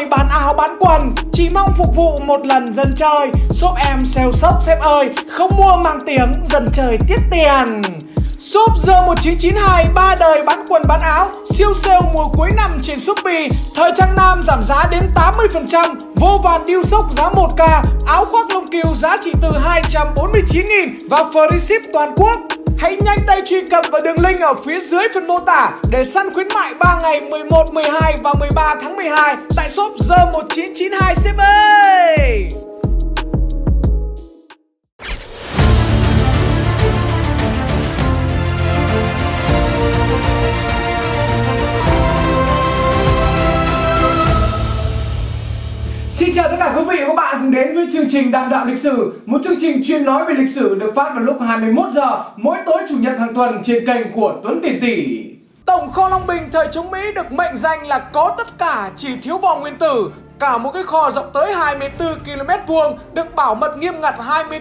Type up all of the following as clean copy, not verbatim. chơi, bán áo bán quần, chỉ mong phục vụ một lần dân chơi. Shop em sale sốc sếp ơi, không mua mang tiếng dân chơi tiết tiền. Shop G1992 ba đời bán quần bán áo, siêu sale mùa cuối năm trên Shopee. Thời trang nam giảm giá đến 80%, vô vàn deal sốc giá 1k, áo khoác lông cừu giá chỉ từ 249.000 và free ship toàn quốc. Hãy nhanh tay truy cập vào đường link ở phía dưới phần mô tả để săn khuyến mại 3 ngày 11, 12 và 13 tháng 12 tại shop G1992 sếp ơi. Xin chào tất cả quý vị và các bạn cùng đến với chương trình Đàm Đạo Lịch Sử, một chương trình chuyên nói về lịch sử được phát vào lúc 21 giờ mỗi tối chủ nhật hàng tuần trên kênh của Tuấn Tỉ Tỉ. Tổng kho Long Bình thời chống Mỹ được mệnh danh là có tất cả chỉ thiếu bom nguyên tử. Cả một cái kho rộng tới 24 km vuông, được bảo mật nghiêm ngặt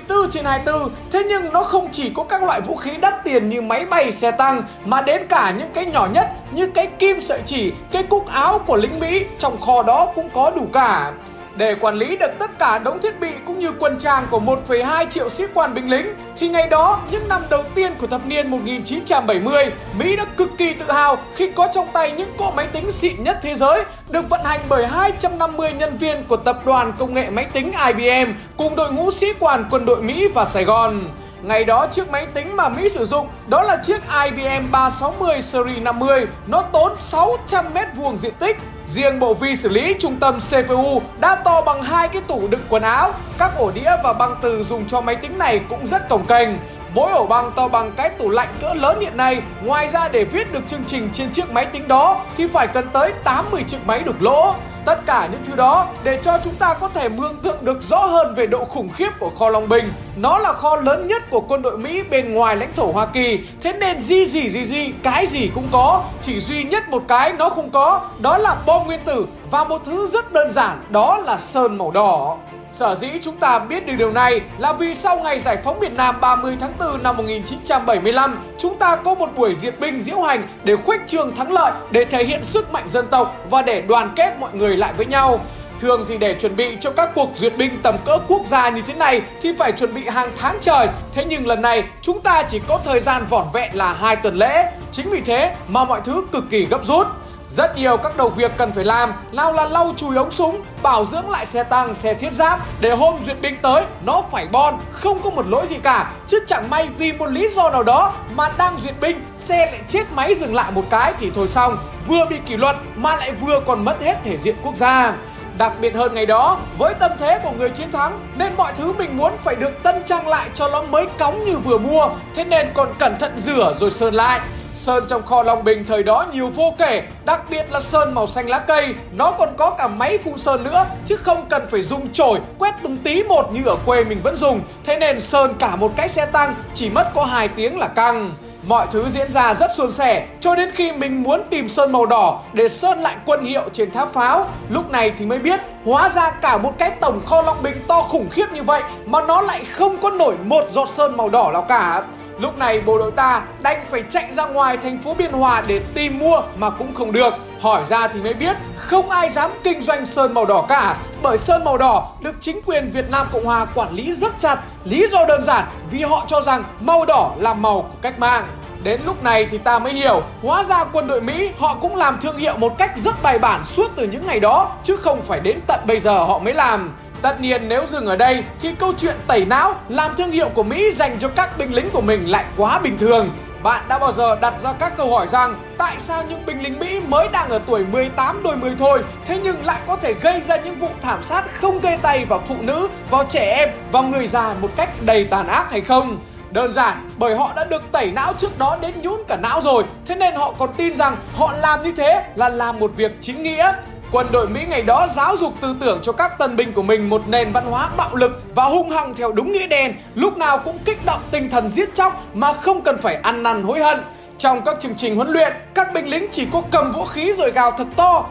24/24. Thế nhưng nó không chỉ có các loại vũ khí đắt tiền như máy bay, xe tăng, mà đến cả những cái nhỏ nhất như cái kim sợi chỉ, cái cúc áo của lính Mỹ. Trong kho đó cũng có đủ cả. Để quản lý được tất cả đống thiết bị cũng như quân trang của 1,2 triệu sĩ quan binh lính thì ngày đó, những năm đầu tiên của thập niên 1970, Mỹ đã cực kỳ tự hào khi có trong tay những cỗ máy tính xịn nhất thế giới, được vận hành bởi 250 nhân viên của tập đoàn công nghệ máy tính IBM cùng đội ngũ sĩ quan quân đội Mỹ và Sài Gòn. Ngày đó, chiếc máy tính mà Mỹ sử dụng đó là chiếc IBM 360 Series 50, nó tốn 600 m² diện tích. Riêng bộ vi xử lý trung tâm CPU đã to bằng 2 cái tủ đựng quần áo. Các ổ đĩa và băng từ dùng cho máy tính này cũng rất cồng kềnh. Mỗi ổ băng to bằng cái tủ lạnh cỡ lớn hiện nay. Ngoài ra, để viết được chương trình trên chiếc máy tính đó thì phải cần tới 80 chiếc máy đục lỗ. Tất cả những thứ đó để cho chúng ta có thể mường tượng được rõ hơn về độ khủng khiếp của kho Long Bình. Nó là kho lớn nhất của quân đội Mỹ bên ngoài lãnh thổ Hoa Kỳ. Thế nên gì cái gì cũng có. Chỉ duy nhất một cái nó không có, đó là bom nguyên tử và một thứ rất đơn giản, đó là sơn màu đỏ. Sở dĩ chúng ta biết được điều này là vì sau ngày giải phóng Việt Nam 30 tháng 4 năm 1975, chúng ta có một buổi duyệt binh diễu hành để khuếch trường thắng lợi, để thể hiện sức mạnh dân tộc và để đoàn kết mọi người lại với nhau. Thường thì để chuẩn bị cho các cuộc duyệt binh tầm cỡ quốc gia như thế này thì phải chuẩn bị hàng tháng trời. Thế nhưng lần này chúng ta chỉ có thời gian vỏn vẹn là 2 tuần lễ. Chính vì thế mà mọi thứ cực kỳ gấp rút. Rất nhiều các đầu việc cần phải làm, nào là lau chùi ống súng, bảo dưỡng lại xe tăng, xe thiết giáp để hôm duyệt binh tới nó phải bon, không có một lỗi gì cả. Chứ chẳng may vì một lý do nào đó mà đang duyệt binh, xe lại chết máy dừng lại một cái thì thôi xong. Vừa bị kỷ luật mà lại vừa còn mất hết thể diện quốc gia. Đặc biệt hơn ngày đó, với tâm thế của người chiến thắng nên mọi thứ mình muốn phải được tân trang lại cho nó mới cóng như vừa mua. Thế nên còn cẩn thận rửa rồi sơn lại. Sơn trong kho Long Bình thời đó nhiều vô kể, đặc biệt là sơn màu xanh lá cây. Nó còn có cả máy phun sơn nữa, chứ không cần phải dùng chổi quét từng tí một như ở quê mình vẫn dùng. Thế nên sơn cả một cái xe tăng chỉ mất có 2 tiếng là căng. Mọi thứ diễn ra rất suôn sẻ cho đến khi mình muốn tìm sơn màu đỏ để sơn lại quân hiệu trên tháp pháo. Lúc này thì mới biết hóa ra cả một cái tổng kho Long Bình to khủng khiếp như vậy mà nó lại không có nổi một giọt sơn màu đỏ nào cả. Lúc này bộ đội ta đành phải chạy ra ngoài thành phố Biên Hòa để tìm mua mà cũng không được. Hỏi ra thì mới biết không ai dám kinh doanh sơn màu đỏ cả, bởi sơn màu đỏ được chính quyền Việt Nam Cộng Hòa quản lý rất chặt. Lý do đơn giản vì họ cho rằng màu đỏ là màu của cách mạng. Đến lúc này thì ta mới hiểu, hóa ra quân đội Mỹ họ cũng làm thương hiệu một cách rất bài bản suốt từ những ngày đó, chứ không phải đến tận bây giờ họ mới làm. Tất nhiên nếu dừng ở đây thì câu chuyện tẩy não làm thương hiệu của Mỹ dành cho các binh lính của mình lại quá bình thường. Bạn đã bao giờ đặt ra các câu hỏi rằng tại sao những binh lính Mỹ mới đang ở tuổi 18 đôi 10 thôi, thế nhưng lại có thể gây ra những vụ thảm sát không ghê tay vào phụ nữ, vào trẻ em, vào người già một cách đầy tàn ác hay không? Đơn giản bởi họ đã được tẩy não trước đó đến nhũn cả não rồi, thế nên họ còn tin rằng họ làm như thế là làm một việc chính nghĩa. Quân đội Mỹ ngày đó giáo dục tư tưởng cho các tân binh của mình một nền văn hóa bạo lực và hung hăng theo đúng nghĩa đen, lúc nào cũng kích động tinh thần giết chóc mà không cần phải ăn năn hối hận. Trong các chương trình huấn luyện, các binh lính chỉ có cầm vũ khí rồi gào thật to,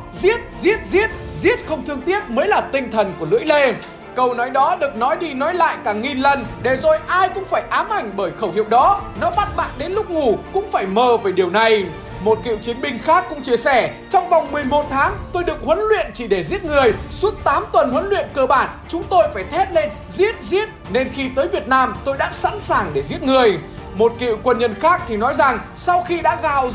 giết không thương tiếc mới là tinh thần của lưỡi lê. Câu nói đó được nói đi nói lại cả nghìn lần để rồi ai cũng phải ám ảnh bởi khẩu hiệu đó. Nó bắt bạn đến lúc ngủ cũng phải mơ về điều này. Một cựu chiến binh khác cũng chia sẻ, trong vòng 11 tháng tôi được huấn luyện chỉ để giết người. Suốt 8 tuần huấn luyện cơ bản, chúng tôi phải thét lên giết. Nên khi tới Việt Nam tôi đã sẵn sàng để giết người. Một cựu quân nhân khác thì nói rằng sau khi đã gào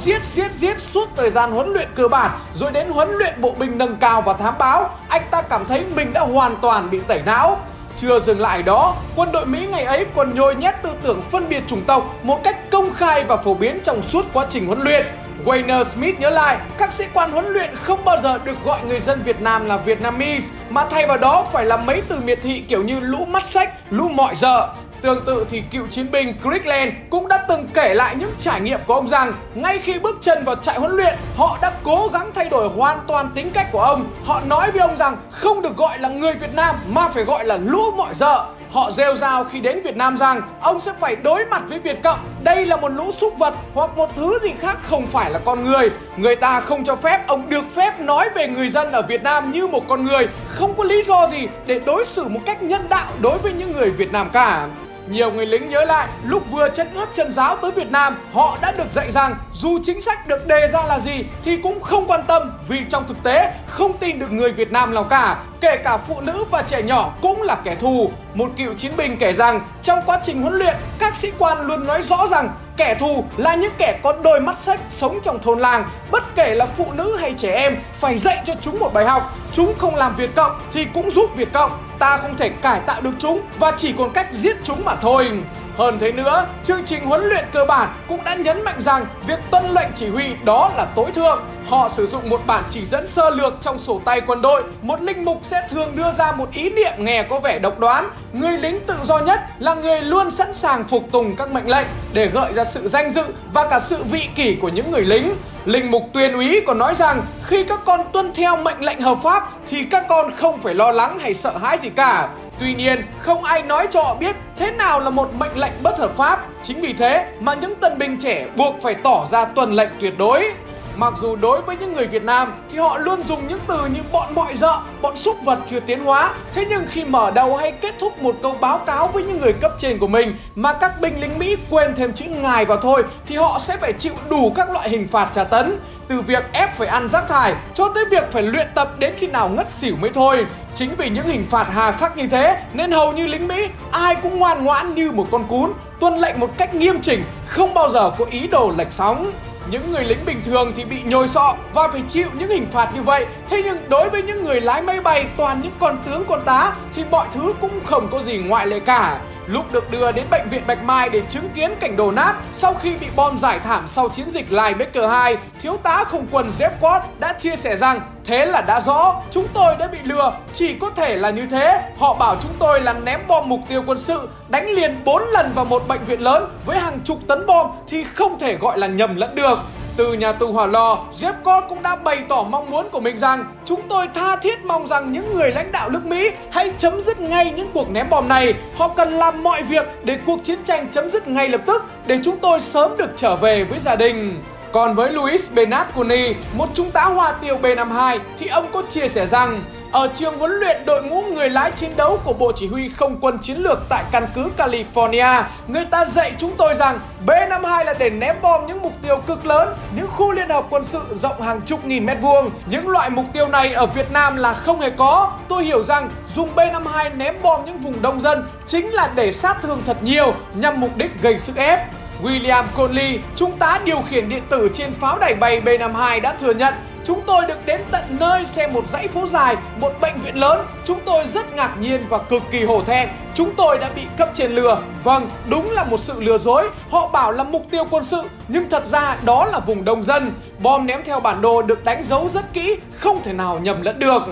giết suốt thời gian huấn luyện cơ bản rồi đến huấn luyện bộ binh nâng cao và thám báo, anh ta cảm thấy mình đã hoàn toàn bị tẩy não. Chưa dừng lại đó, quân đội Mỹ ngày ấy còn nhồi nhét tư tưởng phân biệt chủng tộc một cách công khai và phổ biến trong suốt quá trình huấn luyện. Wayne Smith nhớ lại, các sĩ quan huấn luyện không bao giờ được gọi người dân Việt Nam là Vietnamese, mà thay vào đó phải là mấy từ miệt thị kiểu như lũ mắt xách, lũ mọi giờ. Tương tự thì cựu chiến binh Crickland cũng đã từng kể lại những trải nghiệm của ông rằng ngay khi bước chân vào trại huấn luyện, họ đã cố gắng thay đổi hoàn toàn tính cách của ông. Họ nói với ông rằng không được gọi là người Việt Nam mà phải gọi là lũ mọi giờ. Họ rêu rao khi đến Việt Nam rằng ông sẽ phải đối mặt với Việt Cộng. Đây là một lũ súc vật hoặc một thứ gì khác không phải là con người. Người ta không cho phép ông được phép nói về người dân ở Việt Nam như một con người. Không có lý do gì để đối xử một cách nhân đạo đối với những người Việt Nam cả. Nhiều người lính nhớ lại, lúc vừa chân ướt chân ráo tới Việt Nam, họ đã được dạy rằng dù chính sách được đề ra là gì thì cũng không quan tâm, vì trong thực tế không tin được người Việt Nam nào cả, kể cả phụ nữ và trẻ nhỏ cũng là kẻ thù. Một cựu chiến binh kể rằng trong quá trình huấn luyện, các sĩ quan luôn nói rõ rằng kẻ thù là những kẻ có đôi mắt xếch sống trong thôn làng, bất kể là phụ nữ hay trẻ em, phải dạy cho chúng một bài học. Chúng không làm Việt Cộng thì cũng giúp Việt Cộng. Ta không thể cải tạo được chúng và chỉ còn cách giết chúng mà thôi. Hơn thế nữa, chương trình huấn luyện cơ bản cũng đã nhấn mạnh rằng việc tuân lệnh chỉ huy đó là tối thượng. Họ sử dụng một bản chỉ dẫn sơ lược trong sổ tay quân đội. Một linh mục sẽ thường đưa ra một ý niệm nghe có vẻ độc đoán. Người lính tự do nhất là người luôn sẵn sàng phục tùng các mệnh lệnh, để gợi ra sự danh dự và cả sự vị kỷ của những người lính. Linh mục tuyên úy còn nói rằng khi các con tuân theo mệnh lệnh hợp pháp thì các con không phải lo lắng hay sợ hãi gì cả. Tuy nhiên, không ai nói cho họ biết thế nào là một mệnh lệnh bất hợp pháp. Chính vì thế mà những tân binh trẻ buộc phải tỏ ra tuân lệnh tuyệt đối. Mặc dù đối với những người Việt Nam thì họ luôn dùng những từ như bọn mọi dợ, bọn súc vật chưa tiến hóa. Thế nhưng khi mở đầu hay kết thúc một câu báo cáo với những người cấp trên của mình mà các binh lính Mỹ quên thêm chữ ngài vào thôi thì họ sẽ phải chịu đủ các loại hình phạt tra tấn. Từ việc ép phải ăn rác thải cho tới việc phải luyện tập đến khi nào ngất xỉu mới thôi. Chính vì những hình phạt hà khắc như thế nên hầu như lính Mỹ ai cũng ngoan ngoãn như một con cún, tuân lệnh một cách nghiêm chỉnh, không bao giờ có ý đồ lệch sóng. Những người lính bình thường thì bị nhồi sọ và phải chịu những hình phạt như vậy. Thế nhưng đối với những người lái máy bay toàn những con tướng con tá thì mọi thứ cũng không có gì ngoại lệ cả. Lúc được đưa đến bệnh viện Bạch Mai để chứng kiến cảnh đổ nát sau khi bị bom rải thảm sau chiến dịch Linebacker II, thiếu tá không quân Zepquot đã chia sẻ rằng thế là đã rõ, chúng tôi đã bị lừa, chỉ có thể là như thế. Họ bảo chúng tôi là ném bom mục tiêu quân sự, đánh liền 4 lần vào một bệnh viện lớn với hàng chục tấn bom thì không thể gọi là nhầm lẫn được. Từ nhà tù Hỏa Lò, Zepquot cũng đã bày tỏ mong muốn của mình rằng chúng tôi tha thiết mong rằng những người lãnh đạo nước Mỹ hãy chấm dứt ngay những cuộc ném bom này. Họ cần làm mọi việc để cuộc chiến tranh chấm dứt ngay lập tức, để chúng tôi sớm được trở về với gia đình. Còn với Luis Benacuni, một trung tá Hoa Tiêu B-52, thì ông có chia sẻ rằng ở trường huấn luyện đội ngũ người lái chiến đấu của Bộ Chỉ huy Không quân Chiến lược tại căn cứ California, người ta dạy chúng tôi rằng B-52 là để ném bom những mục tiêu cực lớn, những khu liên hợp quân sự rộng hàng chục nghìn mét vuông. Những loại mục tiêu này ở Việt Nam là không hề có. Tôi hiểu rằng dùng B-52 ném bom những vùng đông dân chính là để sát thương thật nhiều nhằm mục đích gây sức ép. William Conley, trung tá điều khiển điện tử trên pháo đài bay B-52 đã thừa nhận, chúng tôi được đến tận nơi xem một dãy phố dài, một bệnh viện lớn. Chúng tôi rất ngạc nhiên và cực kỳ hổ thẹn. Chúng tôi đã bị cấp trên lừa. Vâng, đúng là một sự lừa dối. Họ bảo là mục tiêu quân sự, nhưng thật ra đó là vùng đông dân. Bom ném theo bản đồ được đánh dấu rất kỹ, không thể nào nhầm lẫn được.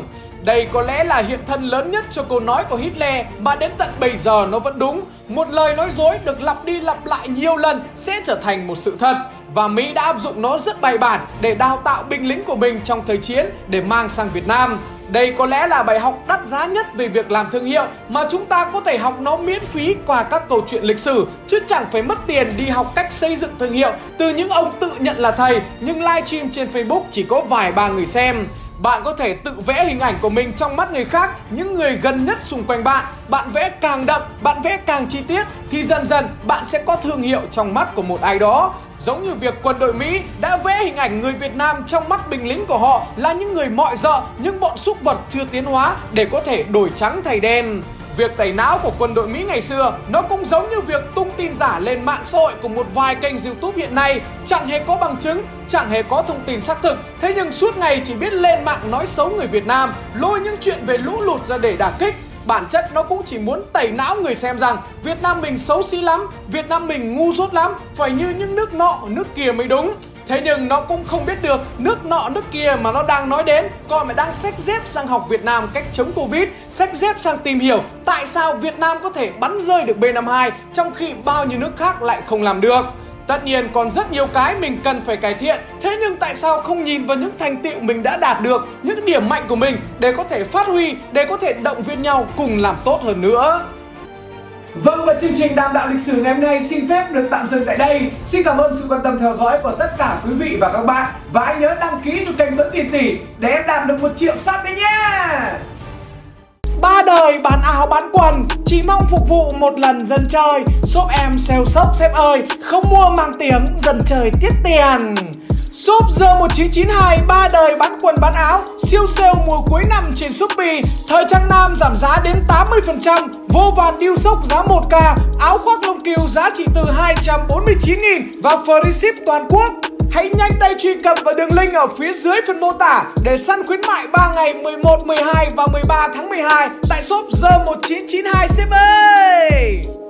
Đây có lẽ là hiện thân lớn nhất cho câu nói của Hitler mà đến tận bây giờ nó vẫn đúng. Một lời nói dối được lặp đi lặp lại nhiều lần sẽ trở thành một sự thật. Và Mỹ đã áp dụng nó rất bài bản để đào tạo binh lính của mình trong thời chiến để mang sang Việt Nam. Đây có lẽ là bài học đắt giá nhất về việc làm thương hiệu mà chúng ta có thể học nó miễn phí qua các câu chuyện lịch sử, chứ chẳng phải mất tiền đi học cách xây dựng thương hiệu từ những ông tự nhận là thầy nhưng livestream trên Facebook chỉ có vài ba người xem. Bạn có thể tự vẽ hình ảnh của mình trong mắt người khác, những người gần nhất xung quanh bạn. Bạn vẽ càng đậm, bạn vẽ càng chi tiết thì dần dần bạn sẽ có thương hiệu trong mắt của một ai đó. Giống như việc quân đội Mỹ đã vẽ hình ảnh người Việt Nam trong mắt binh lính của họ là những người mọi giờ, những bọn súc vật chưa tiến hóa để có thể đổi trắng thay đen. Việc tẩy não của quân đội Mỹ ngày xưa nó cũng giống như việc tung tin giả lên mạng xã hội của một vài kênh YouTube hiện nay. Chẳng hề có bằng chứng, chẳng hề có thông tin xác thực. Thế nhưng suốt ngày chỉ biết lên mạng nói xấu người Việt Nam, lôi những chuyện về lũ lụt ra để đả kích. Bản chất nó cũng chỉ muốn tẩy não người xem rằng Việt Nam mình xấu xí lắm, Việt Nam mình ngu dốt lắm, phải như những nước nọ, nước kia mới đúng. Thế nhưng nó cũng không biết được nước nọ nước kia mà nó đang nói đến còn lại đang xách dép sang học Việt Nam cách chống Covid, xách dép sang tìm hiểu tại sao Việt Nam có thể bắn rơi được B-52 trong khi bao nhiêu nước khác lại không làm được. Tất nhiên còn rất nhiều cái mình cần phải cải thiện, thế nhưng tại sao không nhìn vào những thành tựu mình đã đạt được, những điểm mạnh của mình để có thể phát huy, để có thể động viên nhau cùng làm tốt hơn nữa. Vâng, và chương trình Đàm Đạo Lịch Sử ngày hôm nay xin phép được tạm dừng tại đây. Xin cảm ơn sự quan tâm theo dõi của tất cả quý vị và các bạn. Và hãy nhớ đăng ký cho kênh Tuấn Tỉ Tỉ để em đạt được 1 triệu sub đấy nhé. Ba đời bán áo bán quần, chỉ mong phục vụ một lần dân chơi. Shop em sale sốc sếp ơi, không mua mang tiếng dân chơi tiết tiền. Shop G1992 ba đời bán quần bán áo, siêu sale mùa cuối năm trên Shopee. Thời trang nam giảm giá đến 80%, vô vàn deal sốc giá 1k, áo khoác lông cừu giá chỉ từ 249.000 và free ship toàn quốc. Hãy nhanh tay truy cập vào đường link ở phía dưới phần mô tả để săn khuyến mại 3 ngày 11, 12 và 13 tháng 12 tại shop G1992 CB.